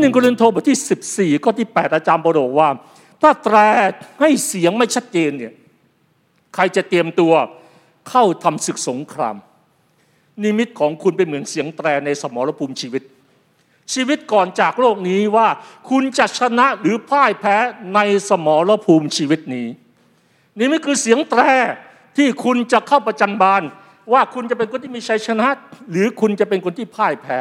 หนึ่งโครินโตบทที่14ข้อที่8อาจารย์เปาโลบอกว่าถ้าแตรให้เสียงไม่ชัดเจนเนี่ยใครจะเตรียมตัวเข้าทำศึกสงครามนิมิตของคุณเป็นเหมือนเสียงแตรในสมรภูมิชีวิตก่อนจากโลกนี้ว่าคุณจะชนะหรือพ่ายแพ้ในสมรภูมิชีวิตนี้นี่ไม่คือเสียงแตรที่คุณจะเข้าประจันบานว่าคุณจะเป็นคนที่มีชัยชนะหรือคุณจะเป็นคนที่พ่ายแพ้